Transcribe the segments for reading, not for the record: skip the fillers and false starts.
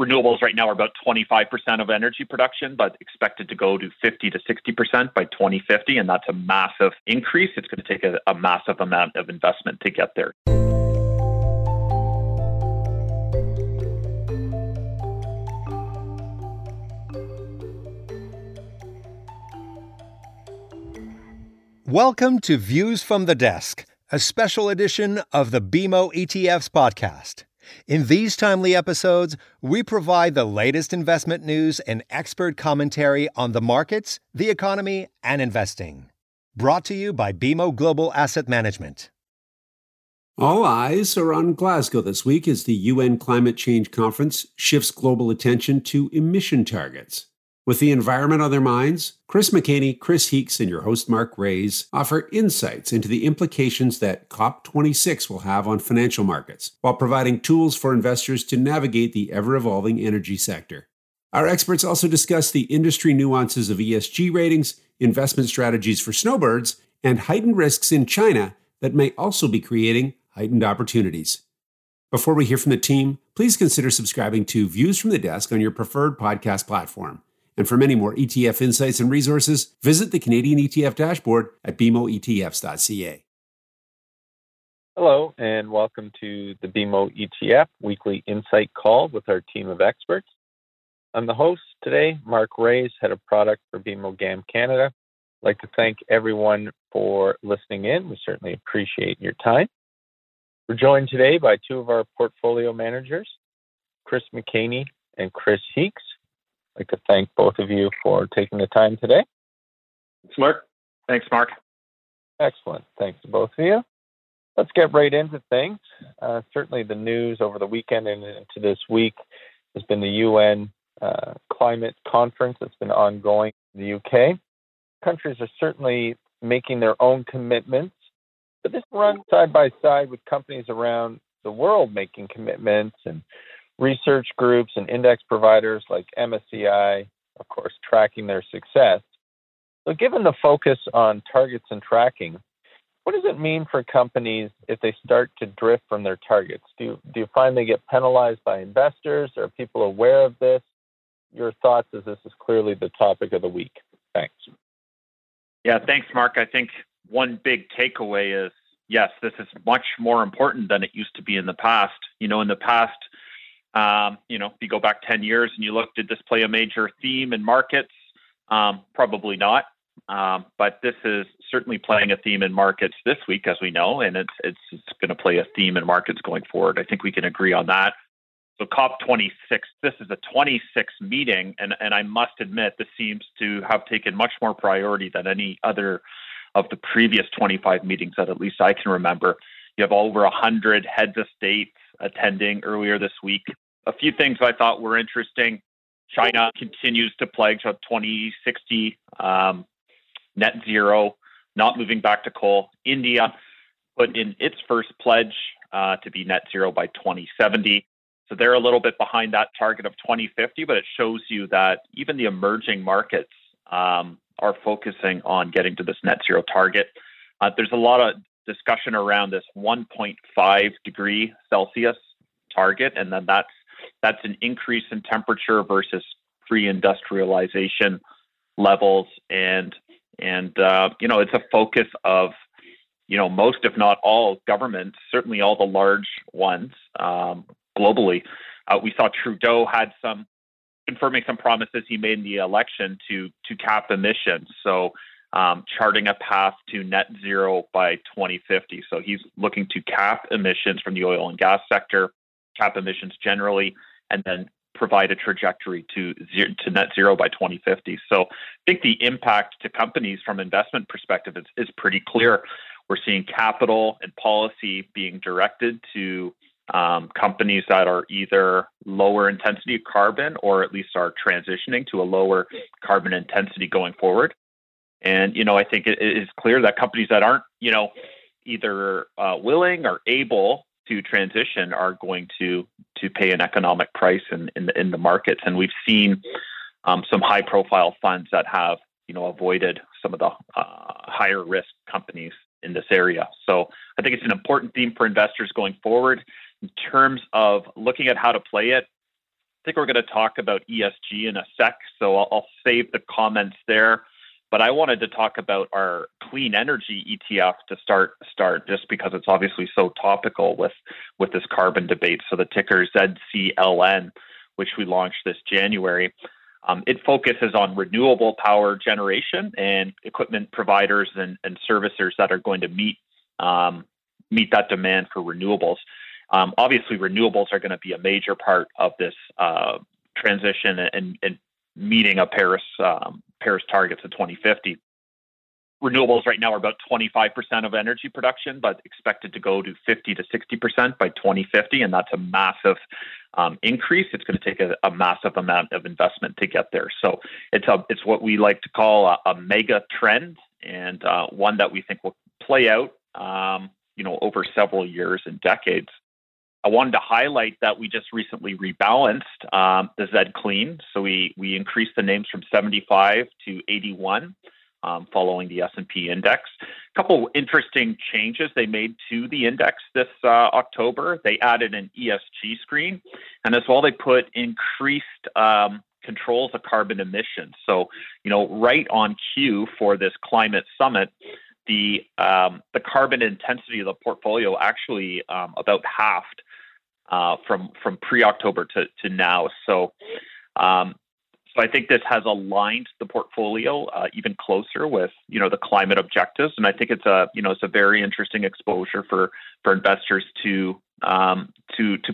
renewables right now are about 25% of energy production, but expected to go to 50 to 60% by 2050. And that's a massive increase. It's going to take a massive amount of investment to get there. Welcome to Views from the Desk, a special edition of the BMO ETFs podcast. In these timely episodes, we provide the latest investment news and expert commentary on the markets, the economy, and investing. Brought to you by BMO Global Asset Management. All eyes are on Glasgow this week as the UN Climate Change Conference shifts global attention to emission targets. With the environment on their minds, Chris McCaney, Chris Heeks, and your host Mark Rays offer insights into the implications that COP26 will have on financial markets, while providing tools for investors to navigate the ever-evolving energy sector. Our experts also discuss the industry nuances of ESG ratings, investment strategies for snowbirds, and heightened risks in China that may also be creating heightened opportunities. Before we hear from the team, please consider subscribing to Views from the Desk on your preferred podcast platform. And for many more ETF insights and resources, visit the Canadian ETF dashboard at bmoetfs.ca. Hello, and welcome to the BMO ETF Weekly Insight Call with our team of experts. I'm the host today, Mark Rays, Head of Product for BMO GAM Canada. I'd like to thank everyone for listening in. We certainly appreciate your time. We're joined today by two of our portfolio managers, Chris McCaney and Chris Heeks. I'd like to thank both of you for taking the time today. Thanks, Mark. Thanks, Mark. Excellent. Thanks to both of you. Let's get right into things. Certainly the news over the weekend and into this week has been the UN climate conference that's been ongoing in the UK. Countries are certainly making their own commitments, but this runs side by side with companies around the world making commitments and research groups and index providers like MSCI, of course, tracking their success. So given the focus on targets and tracking, what does it mean for companies if they start to drift from their targets? Do you find they get penalized by investors? Are people aware of this? Your thoughts, as this is clearly the topic of the week. Thanks. Yeah, thanks, Mark. I think one big takeaway is, yes, this is much more important than it used to be in the past. If you go back 10 years and you look, did this play a major theme in markets? Probably not. But this is certainly playing a theme in markets this week, as we know, and it's going to play a theme in markets going forward. I think we can agree on that. So COP26, this is a 26 meeting, and I must admit, this seems to have taken much more priority than any other of the previous 25 meetings that at least I can remember. You have over 100 heads of state attending earlier this week. A few things I thought were interesting. China continues to pledge a 2060 net zero, not moving back to coal. India put in its first pledge to be net zero by 2070. So they're a little bit behind that target of 2050, but it shows you that even the emerging markets are focusing on getting to this net zero target. There's a lot of discussion around this 1.5 degree Celsius target, and then that's an increase in temperature versus pre-industrialization levels, and it's a focus of most, if not all, governments, certainly all the large ones globally. We saw Trudeau had confirming some promises he made in the election to cap emissions. So. Charting a path to net zero by 2050. So he's looking to cap emissions from the oil and gas sector, cap emissions generally, and then provide a trajectory to net zero by 2050. So I think the impact to companies from investment perspective is pretty clear. We're seeing capital and policy being directed to companies that are either lower intensity carbon or at least are transitioning to a lower carbon intensity going forward. And, I think it is clear that companies that aren't, either willing or able to transition are going to pay an economic price in the markets. And we've seen some high profile funds that have, avoided some of the higher risk companies in this area. So I think it's an important theme for investors going forward. In terms of looking at how to play it, I think we're going to talk about ESG in a sec, so I'll save the comments there. But I wanted to talk about our clean energy ETF to start just because it's obviously so topical with this carbon debate. So the ticker ZCLN, which we launched this January, it focuses on renewable power generation and equipment providers and servicers that are going to meet that demand for renewables. Obviously, renewables are going to be a major part of this transition and meeting a Paris targets of 2050. Renewables right now are about 25% of energy production, but expected to go to 50 to 60% by 2050, and that's a massive increase. It's going to take a massive amount of investment to get there. So it's what we like to call a mega trend, and one that we think will play out over several years and decades. I wanted to highlight that we just recently rebalanced the Z Clean. So we increased the names from 75 to 81 following the S&P index. A couple interesting changes they made to the index this October. They added an ESG screen, and as well they put increased controls of carbon emissions. So, right on cue for this climate summit, the carbon intensity of the portfolio actually about halved from pre-October to now. So so I think this has aligned the portfolio even closer with, the climate objectives. And I think it's a very interesting exposure for investors to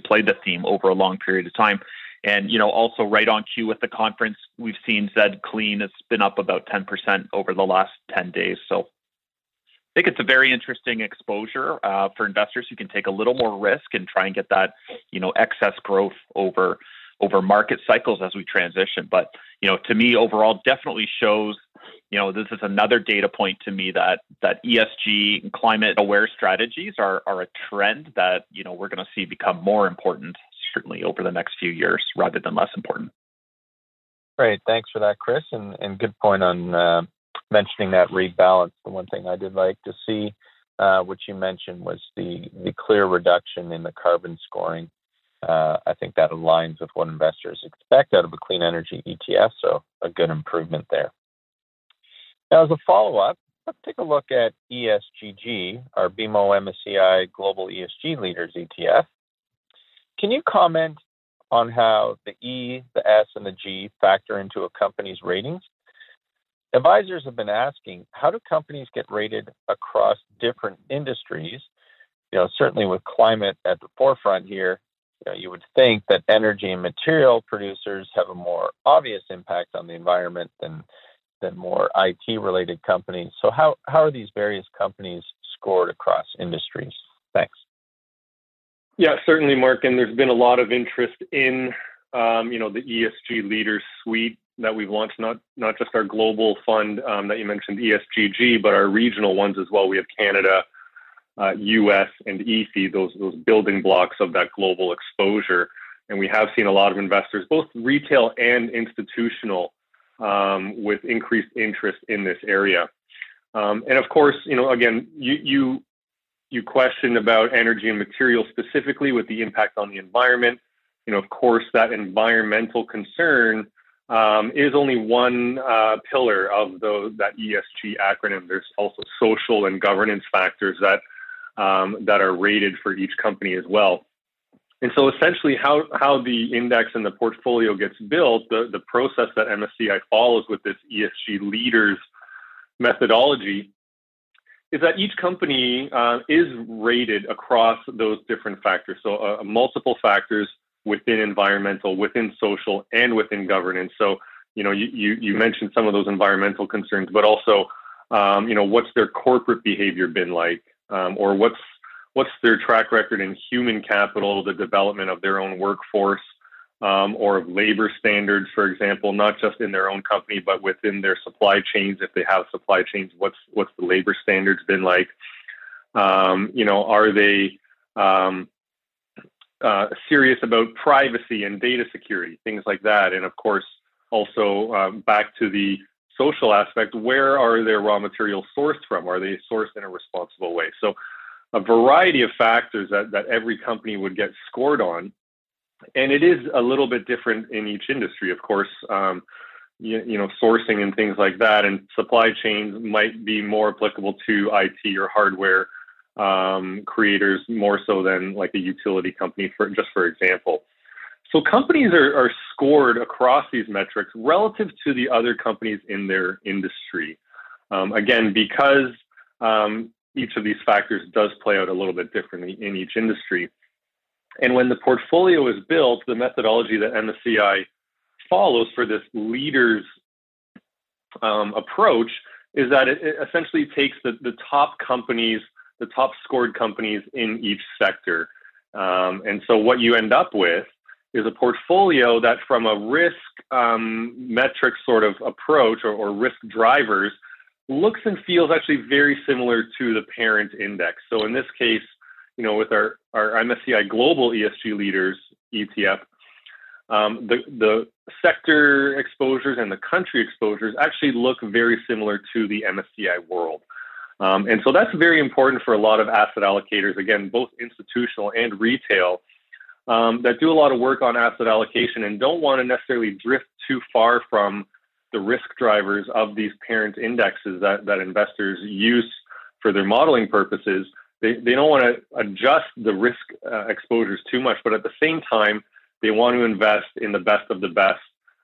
play the theme over a long period of time. And, also right on cue with the conference, we've seen Z Clean has been up about 10% over the last 10 days. So I think it's a very interesting exposure for investors who can take a little more risk and try and get that, excess growth over market cycles as we transition. But, to me overall definitely shows, this is another data point to me that ESG and climate aware strategies are a trend that, we're going to see become more important certainly over the next few years rather than less important. Great. Thanks for that, Chris. And good point on mentioning that rebalance. The one thing I did like to see, which you mentioned, was the clear reduction in the carbon scoring. I think that aligns with what investors expect out of a clean energy ETF, so a good improvement there. Now, as a follow-up, let's take a look at ESGG, our BMO MSCI Global ESG Leaders ETF. Can you comment on how the E, the S, and the G factor into a company's ratings? Advisors have been asking, how do companies get rated across different industries? Certainly with climate at the forefront here, you would think that energy and material producers have a more obvious impact on the environment than more IT-related companies. So how are these various companies scored across industries? Thanks. Yeah, certainly, Mark. And there's been a lot of interest in, the ESG Leaders Suite that we've launched, not just our global fund that you mentioned, ESGG, but our regional ones as well. We have Canada, US, and EFI, those building blocks of that global exposure. And we have seen a lot of investors, both retail and institutional, with increased interest in this area. And of course, again, you questioned about energy and material specifically with the impact on the environment. Of course, that environmental concern is only one pillar of that ESG acronym. There's also social and governance factors that are rated for each company as well. And so essentially how the index and the portfolio gets built, the process that MSCI follows with this ESG leaders methodology is that each company is rated across those different factors. So multiple factors within environmental, within social, and within governance. So, you mentioned some of those environmental concerns, but also, what's their corporate behavior been like? Or what's their track record in human capital, the development of their own workforce, or of labor standards, for example, not just in their own company, but within their supply chains. If they have supply chains, what's the labor standards been like? Are they serious about privacy and data security, things like that? And of course, also back to the social aspect, where are their raw materials sourced from? Are they sourced in a responsible way? So a variety of factors that every company would get scored on. And it is a little bit different in each industry, of course. You know, sourcing and things like that, and supply chains might be more applicable to IT or hardware creators more so than like a utility company, for example. So companies are scored across these metrics relative to the other companies in their industry. Again, because each of these factors does play out a little bit differently in each industry. And when the portfolio is built, the methodology that MSCI follows for this leaders approach is that it essentially takes the top companies, the top scored companies in each sector. And so what you end up with is a portfolio that from a risk metric sort of approach or risk drivers looks and feels actually very similar to the parent index. So in this case, you know, with our MSCI Global ESG Leaders ETF, the sector exposures and the country exposures actually look very similar to the MSCI World. And so that's very important for a lot of asset allocators, again, both institutional and retail, that do a lot of work on asset allocation and don't want to necessarily drift too far from the risk drivers of these parent indexes that investors use for their modeling purposes. They don't want to adjust the risk exposures too much, but at the same time, they want to invest in the best of the best.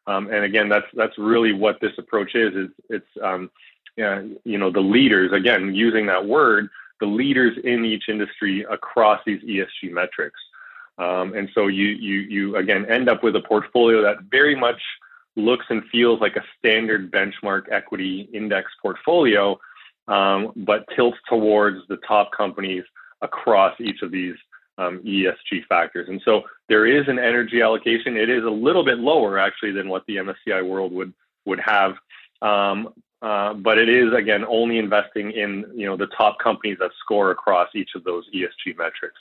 And again, that's really what this approach is. It's the leaders, again, using that word, the leaders in each industry across these ESG metrics. And so you again, end up with a portfolio that very much looks and feels like a standard benchmark equity index portfolio, but tilts towards the top companies across each of these ESG factors. And so there is an energy allocation. It is a little bit lower actually than what the MSCI World would have. But it is, again, only investing in, you know, the top companies that score across each of those ESG metrics.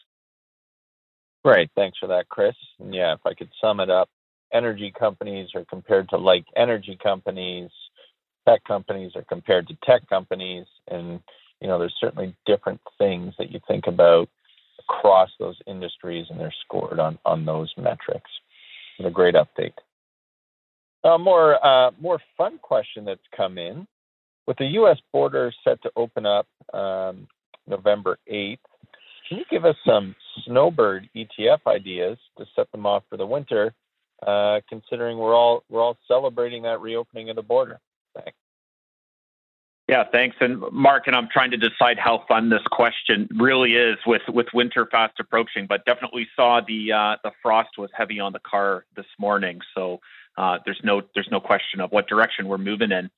Great. Thanks for that, Chris. And yeah, if I could sum it up, energy companies are compared to like energy companies, tech companies are compared to tech companies. And, you know, there's certainly different things that you think about across those industries, and they're scored on those metrics. It's a great update. A more fun question that's come in. With the U.S. border set to open up November 8th, can you give us some snowbird ETF ideas to set them off for the winter, considering we're all celebrating that reopening of the border? Thanks. Yeah, thanks. And Mark, and I'm trying to decide how fun this question really is with winter fast approaching, but definitely saw the frost was heavy on the car this morning. So there's no question of what direction we're moving in.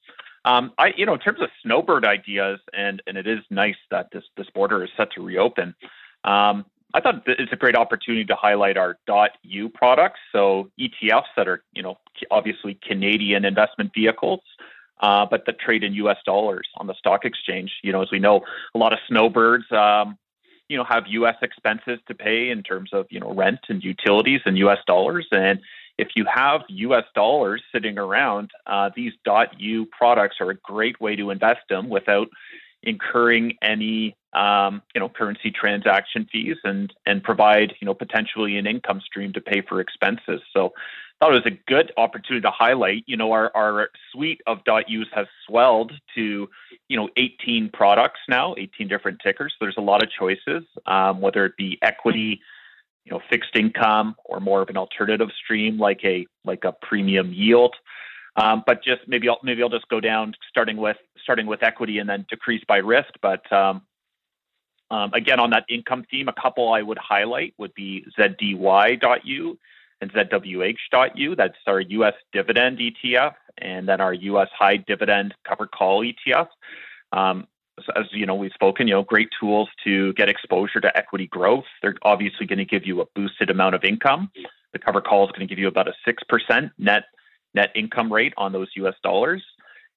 In terms of snowbird ideas, and it is nice that this border is set to reopen. I thought it's a great opportunity to highlight our .U products. So ETFs that are, you know, obviously Canadian investment vehicles, but that trade in U.S. dollars on the stock exchange. You know, as we know, a lot of snowbirds, have U.S. expenses to pay in terms of, you know, rent and utilities in U.S. dollars. And if you have U.S. dollars sitting around, these .U products are a great way to invest them without incurring any currency transaction fees and provide, you know, potentially an income stream to pay for expenses. So I thought it was a good opportunity to highlight, you know, our suite of .U's has swelled to, you know, 18 products now, 18 different tickers. There's a lot of choices, whether it be equity, you know, fixed income, or more of an alternative stream like a premium yield. But just maybe I'll just go down starting with equity and then decrease by risk, but again, on that income theme, a couple I would highlight would be ZDY.U and ZWH.U. That's our U.S. dividend ETF, and then our U.S. high dividend covered call ETF. So as you know, we've spoken, you know, great tools to get exposure to equity growth. They're obviously going to give you a boosted amount of income. The cover call is going to give you about a 6% net income rate on those U.S. dollars.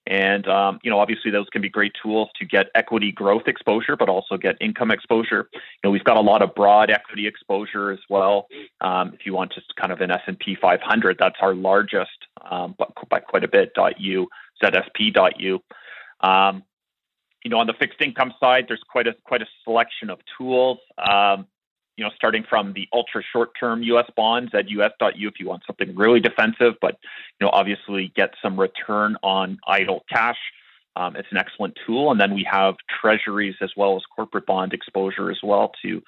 And, obviously those can be great tools to get equity growth exposure, but also get income exposure. You know, we've got a lot of broad equity exposure as well. If you want just kind of an S&P 500, that's our largest, but by quite a bit, .U, ZSP.U. On the fixed income side, there's quite a selection of tools. starting from the ultra short term U.S. bonds at US.U if you want something really defensive, but obviously get some return on idle cash. It's an excellent tool. And then we have treasuries as well as corporate bond exposure as well to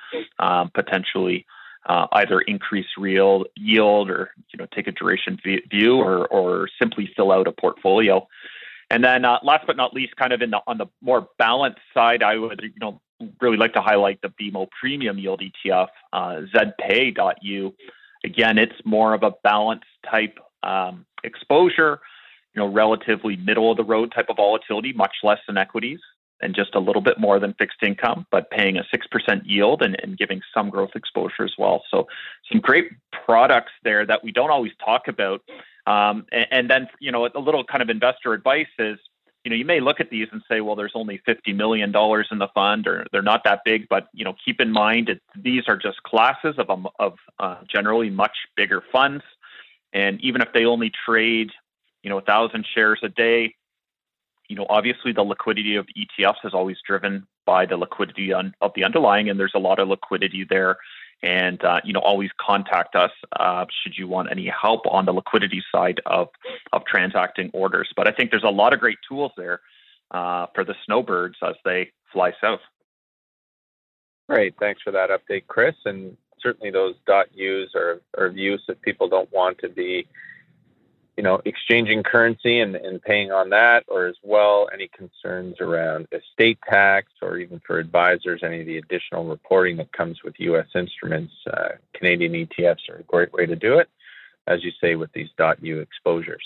potentially either increase real yield or take a duration view or simply fill out a portfolio. And then last but not least, kind of on the more balanced side, I would really like to highlight the BMO Premium Yield ETF, ZPAY.U. Again, it's more of a balanced type exposure, relatively middle of the road type of volatility, much less than equities and just a little bit more than fixed income, but paying a 6% yield and giving some growth exposure as well. So some great products there that we don't always talk about. And then, a little kind of investor advice is, you may look at these and say, well, there's only $50 million in the fund, or they're not that big. But, keep in mind, these are just classes of generally much bigger funds. And even if they only trade, 1,000 shares a day, obviously the liquidity of ETFs is always driven by the liquidity of the underlying, and there's a lot of liquidity there. And, always contact us should you want any help on the liquidity side of transacting orders. But I think there's a lot of great tools there for the snowbirds as they fly south. Great. Thanks for that update, Chris. And certainly those .U's are of use if people don't want to be, exchanging currency and paying on that, or as well, any concerns around estate tax, or even for advisors, any of the additional reporting that comes with U.S. instruments. Canadian ETFs are a great way to do it, as you say, with these .U exposures.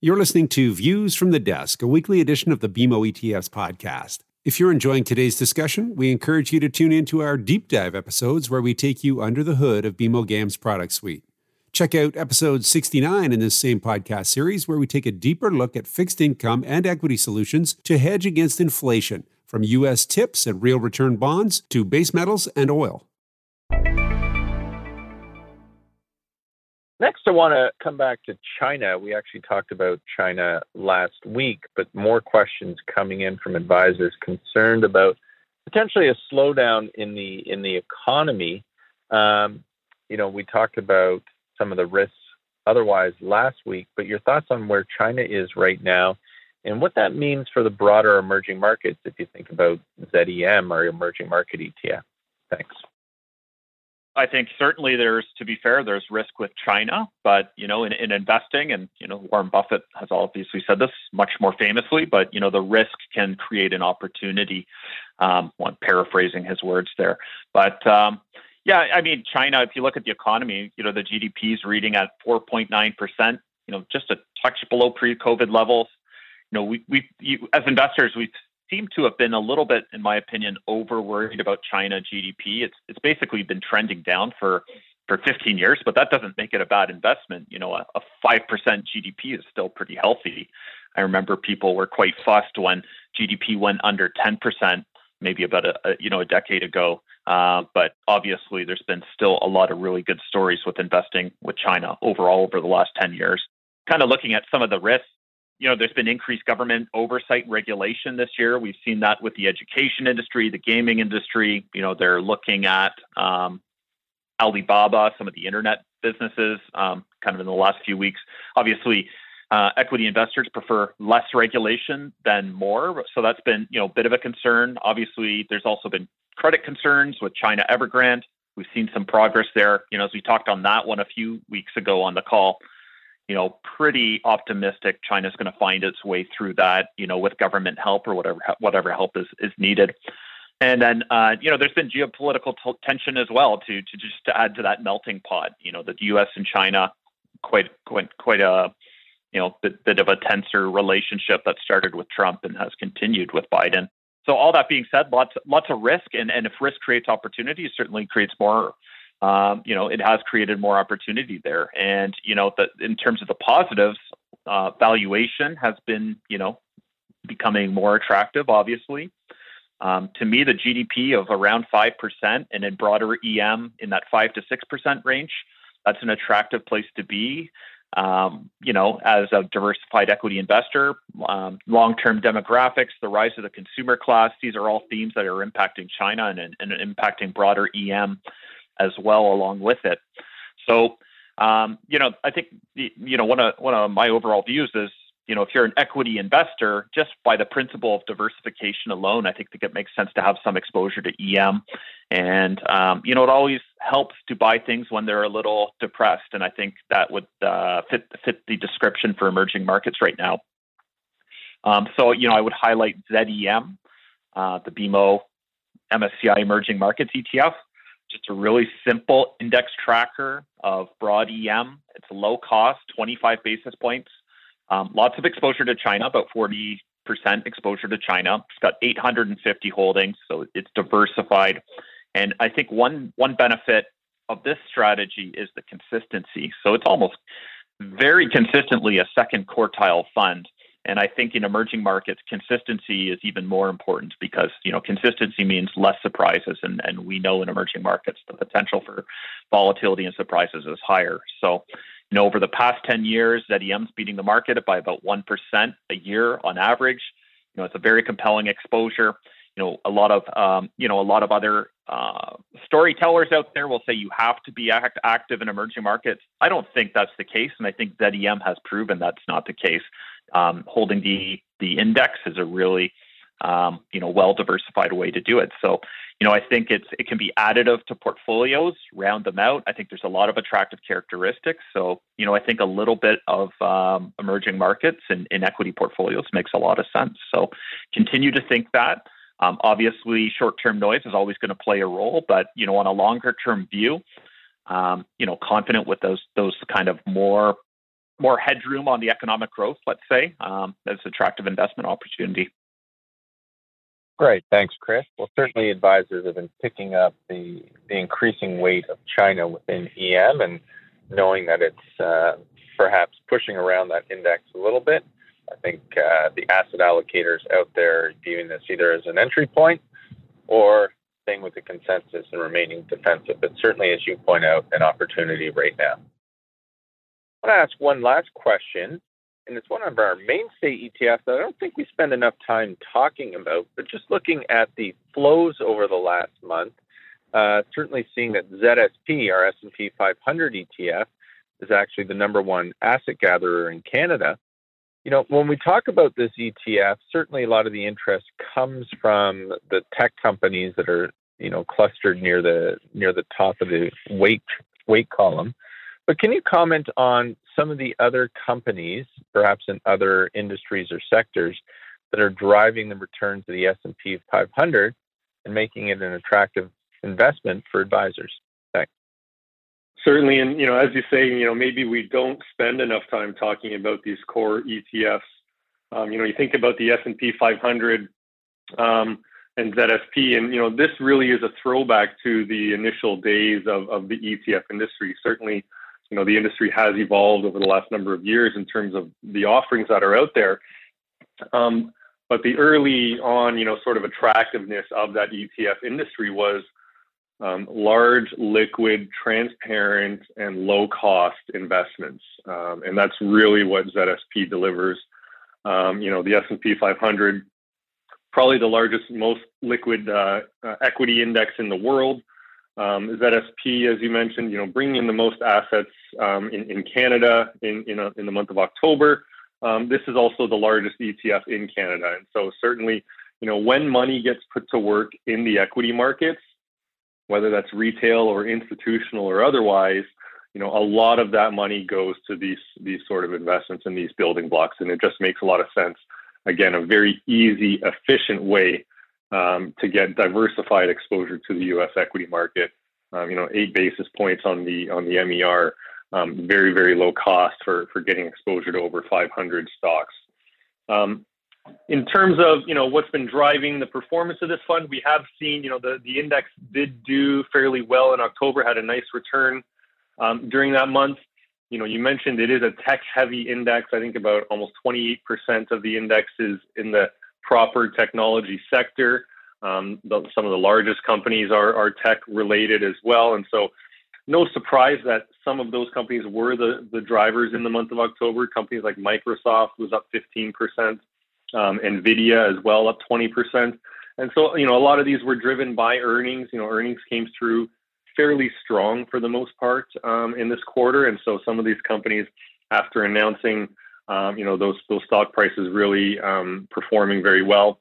You're listening to Views from the Desk, a weekly edition of the BMO ETFs podcast. If you're enjoying today's discussion, we encourage you to tune into our deep dive episodes where we take you under the hood of BMO GAM's product suite. Check out episode 69 in this same podcast series, where we take a deeper look at fixed income and equity solutions to hedge against inflation, from U.S. TIPS and real return bonds to base metals and oil. Next, I want to come back to China. We actually talked about China last week, but more questions coming in from advisors concerned about potentially a slowdown in the economy. We talked about some of the risks otherwise last week, but your thoughts on where China is right now and what that means for the broader emerging markets if you think about ZEM or emerging market ETF. Thanks. I think certainly to be fair, there's risk with China, but, in investing, and, Warren Buffett has obviously said this much more famously, but, the risk can create an opportunity. I'm paraphrasing his words there. But, China, if you look at the economy, the GDP is reading at 4.9%, just a touch below pre-COVID levels. We as investors, we've seem to have been a little bit, in my opinion, over worried about China GDP. It's basically been trending down for 15 years, but that doesn't make it a bad investment. A 5% GDP is still pretty healthy. I remember people were quite fussed when GDP went under 10%, maybe about a decade ago. But obviously, there's been still a lot of really good stories with investing with China overall over the last 10 years. Kind of looking at some of the risks. There's been increased government oversight regulation this year. We've seen that with the education industry, the gaming industry. They're looking at Alibaba, some of the internet businesses, kind of in the last few weeks. Obviously, equity investors prefer less regulation than more. So that's been, a bit of a concern. Obviously, there's also been credit concerns with China Evergrande. We've seen some progress there. As we talked on that one a few weeks ago on the call, pretty optimistic China's going to find its way through that, with government help or whatever help is needed. And then, there's been geopolitical tension as well to just to add to that melting pot. The U.S. and China, quite a, bit of a tenser relationship that started with Trump and has continued with Biden. So all that being said, lots of risk. And if risk creates opportunity, it certainly creates more. It has created more opportunity there. And, in terms of the positives, valuation has been, becoming more attractive, obviously. To me, the GDP of around 5% and in broader EM in that 5 to 6% range, that's an attractive place to be. As a diversified equity investor, long-term demographics, the rise of the consumer class, these are all themes that are impacting China and impacting broader EM as well along with it. So, I think, one of my overall views is, if you're an equity investor, just by the principle of diversification alone, I think that it makes sense to have some exposure to EM. And, it always helps to buy things when they're a little depressed. And I think that would fit the description for emerging markets right now. I would highlight ZEM, the BMO MSCI Emerging Markets ETF. Just a really simple index tracker of broad EM. It's low cost, 25 basis points. Lots of exposure to China, about 40% exposure to China. It's got 850 holdings, so it's diversified. And I think one benefit of this strategy is the consistency. So it's almost very consistently a second quartile fund. And I think in emerging markets, consistency is even more important because, consistency means less surprises. And we know in emerging markets, the potential for volatility and surprises is higher. So, over the past 10 years, ZEM's beating the market by about 1% a year on average. It's a very compelling exposure. A lot of other storytellers out there will say you have to be active in emerging markets. I don't think that's the case, and I think ZEM has proven that's not the case. Holding the index is a really well-diversified way to do it. So, I think it can be additive to portfolios, round them out. I think there's a lot of attractive characteristics. So, I think a little bit of emerging markets in equity portfolios makes a lot of sense. So continue to think that. Obviously, short-term noise is always going to play a role, but, on a longer-term view, confident with those kind of more headroom on the economic growth, let's say, that's an attractive investment opportunity. Great. Thanks, Chris. Well, certainly advisors have been picking up the increasing weight of China within EM and knowing that it's perhaps pushing around that index a little bit. I think the asset allocators out there are viewing this either as an entry point or staying with the consensus and remaining defensive, but certainly, as you point out, an opportunity right now. I want to ask one last question. And it's one of our mainstay ETFs that I don't think we spend enough time talking about, but just looking at the flows over the last month, certainly seeing that ZSP, our S&P 500 ETF, is actually the number one asset gatherer in Canada. When we talk about this ETF, certainly a lot of the interest comes from the tech companies that are, clustered near the top of the weight column. But can you comment on some of the other companies, perhaps in other industries or sectors, that are driving the returns of the S&P 500 and making it an attractive investment for advisors? Thanks. Certainly. And, as you say, maybe we don't spend enough time talking about these core ETFs. You think about the S&P 500 and ZSP, and, this really is a throwback to the initial days of the ETF industry. Certainly, the industry has evolved over the last number of years in terms of the offerings that are out there. But the early on, sort of attractiveness of that ETF industry was large, liquid, transparent, and low-cost investments. And that's really what ZSP delivers. The S&P 500, probably the largest, most liquid equity index in the world. ZSP, as you mentioned, bringing in the most assets in Canada in the month of October. This is also the largest ETF in Canada. And so certainly, when money gets put to work in the equity markets, whether that's retail or institutional or otherwise, a lot of that money goes to these sort of investments and these building blocks. And it just makes a lot of sense. Again, a very easy, efficient way to get diversified exposure to the U.S. equity market, 8 basis points on the MER, very, very low cost for getting exposure to over 500 stocks. In terms of, what's been driving the performance of this fund, we have seen, the index did do fairly well in October, had a nice return during that month. You mentioned it is a tech-heavy index. I think about almost 28% of the index is in the proper technology sector. Some of the largest companies are tech related as well. And so no surprise that some of those companies were the drivers in the month of October. Companies like Microsoft was up 15%, NVIDIA as well up 20%. And so, you know, a lot of these were driven by earnings. You know, earnings came through fairly strong for the most part in this quarter. And so some of these companies, after announcing, you know, those stock prices really performing very well.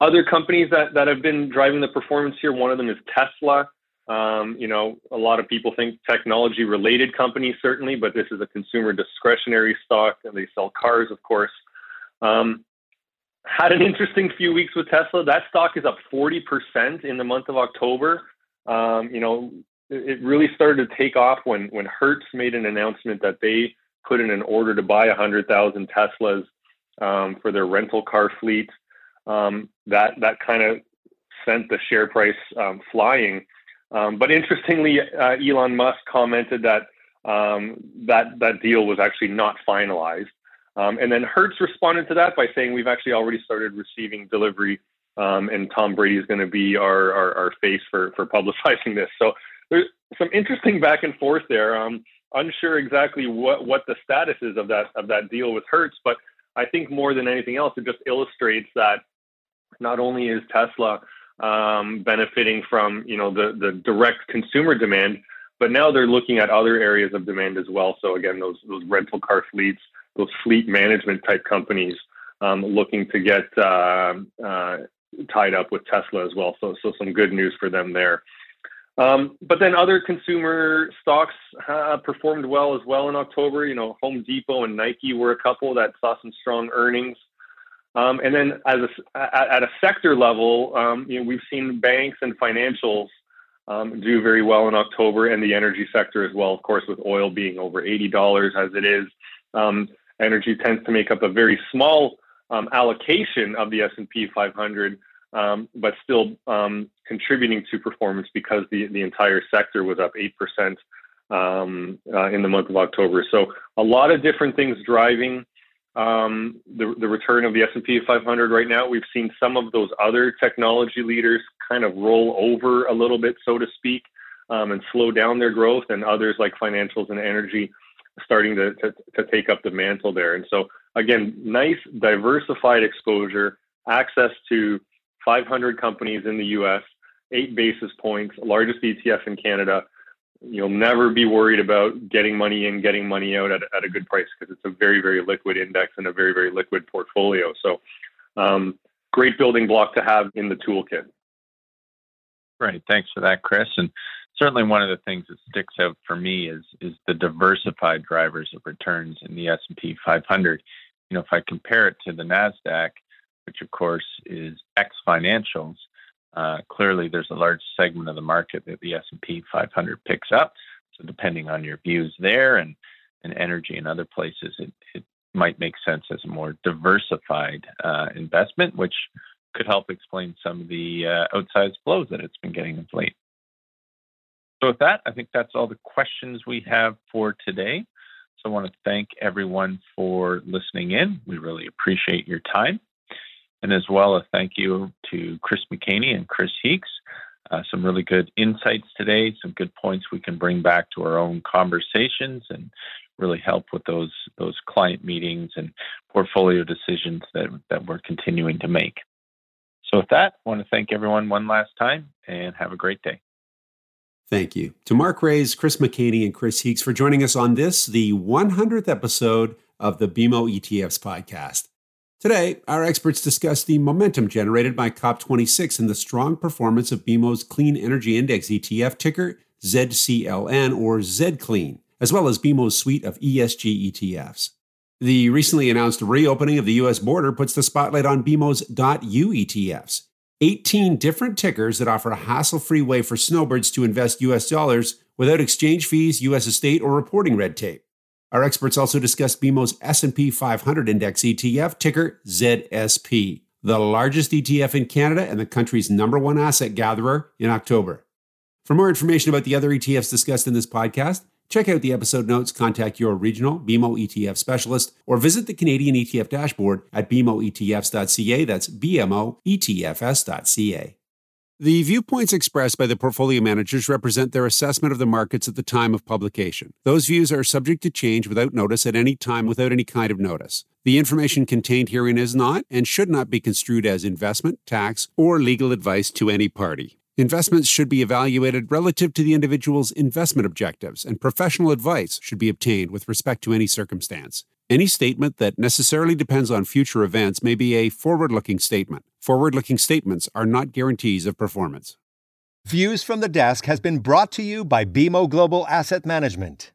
Other companies that have been driving the performance here, one of them is Tesla. You know, a lot of people think technology-related companies, certainly, but this is a consumer discretionary stock, and they sell cars, of course. Had an interesting few weeks with Tesla. That stock is up 40% in the month of October. You know, it really started to take off when Hertz made an announcement that they put in an order to buy 100,000 Teslas for their rental car fleet. That kind of sent the share price flying. But interestingly, Elon Musk commented that that deal was actually not finalized. And then Hertz responded to that by saying, we've actually already started receiving delivery, and Tom Brady is going to be our face for publicizing this. So there's some interesting back and forth there. Unsure exactly what the status is of that deal with Hertz, but I think more than anything else, it just illustrates that not only is Tesla benefiting from, you know, the direct consumer demand, but now they're looking at other areas of demand as well. So again, those rental car fleets, those fleet management type companies looking to get tied up with Tesla as well. So some good news for them there. But then other consumer stocks performed well as well in October. You know, Home Depot and Nike were a couple that saw some strong earnings. And then at a sector level, you know, we've seen banks and financials do very well in October, and the energy sector as well, of course, with oil being over $80 as it is. Energy tends to make up a very small allocation of the S&P 500, but still contributing to performance because the entire sector was up 8% in the month of October. So a lot of different things driving the return of the S&P 500 right now. We've seen some of those other technology leaders kind of roll over a little bit, so to speak, and slow down their growth, and others like financials and energy starting to take up the mantle there. And so, again, nice diversified exposure, access to 500 companies in the U.S., 8 basis points, largest ETF in Canada. You'll never be worried about getting money in, getting money out at a good price, because it's a very, very liquid index and a very, very liquid portfolio. So great building block to have in the toolkit. Great. Thanks for that, Chris. And certainly one of the things that sticks out for me is the diversified drivers of returns in the S&P 500. You know, if I compare it to the NASDAQ, which of course is ex-financials, clearly there's a large segment of the market that the S&P 500 picks up. So depending on your views there and energy and other places, it might make sense as a more diversified investment, which could help explain some of the outsized flows that it's been getting of late. So with that, I think that's all the questions we have for today. So I want to thank everyone for listening in. We really appreciate your time. And as well, a thank you to Chris McCaney and Chris Heeks. Some really good insights today, some good points we can bring back to our own conversations and really help with those client meetings and portfolio decisions that we're continuing to make. So with that, I want to thank everyone one last time and have a great day. Thank you to Mark Rays, Chris McCaney, and Chris Heeks for joining us on this, the 100th episode of the BMO ETFs podcast. Today, our experts discuss the momentum generated by COP26 and the strong performance of BMO's Clean Energy Index ETF, ticker ZCLN or ZClean, as well as BMO's suite of ESG ETFs. The recently announced reopening of the U.S. border puts the spotlight on BMO's .U ETFs. 18 different tickers that offer a hassle-free way for snowbirds to invest U.S. dollars without exchange fees, U.S. estate, or reporting red tape. Our experts also discussed BMO's S&P 500 Index ETF, ticker ZSP, the largest ETF in Canada and the country's #1 asset gatherer, in October. For more information about the other ETFs discussed in this podcast, check out the episode notes, contact your regional BMO ETF specialist, or visit the Canadian ETF dashboard at bmoetfs.ca. That's bmoetfs.ca. The viewpoints expressed by the portfolio managers represent their assessment of the markets at the time of publication. Those views are subject to change without notice at any time without any kind of notice. The information contained herein is not and should not be construed as investment, tax, or legal advice to any party. Investments should be evaluated relative to the individual's investment objectives, and professional advice should be obtained with respect to any circumstance. Any statement that necessarily depends on future events may be a forward-looking statement. Forward-looking statements are not guarantees of performance. Views from the Desk has been brought to you by BMO Global Asset Management.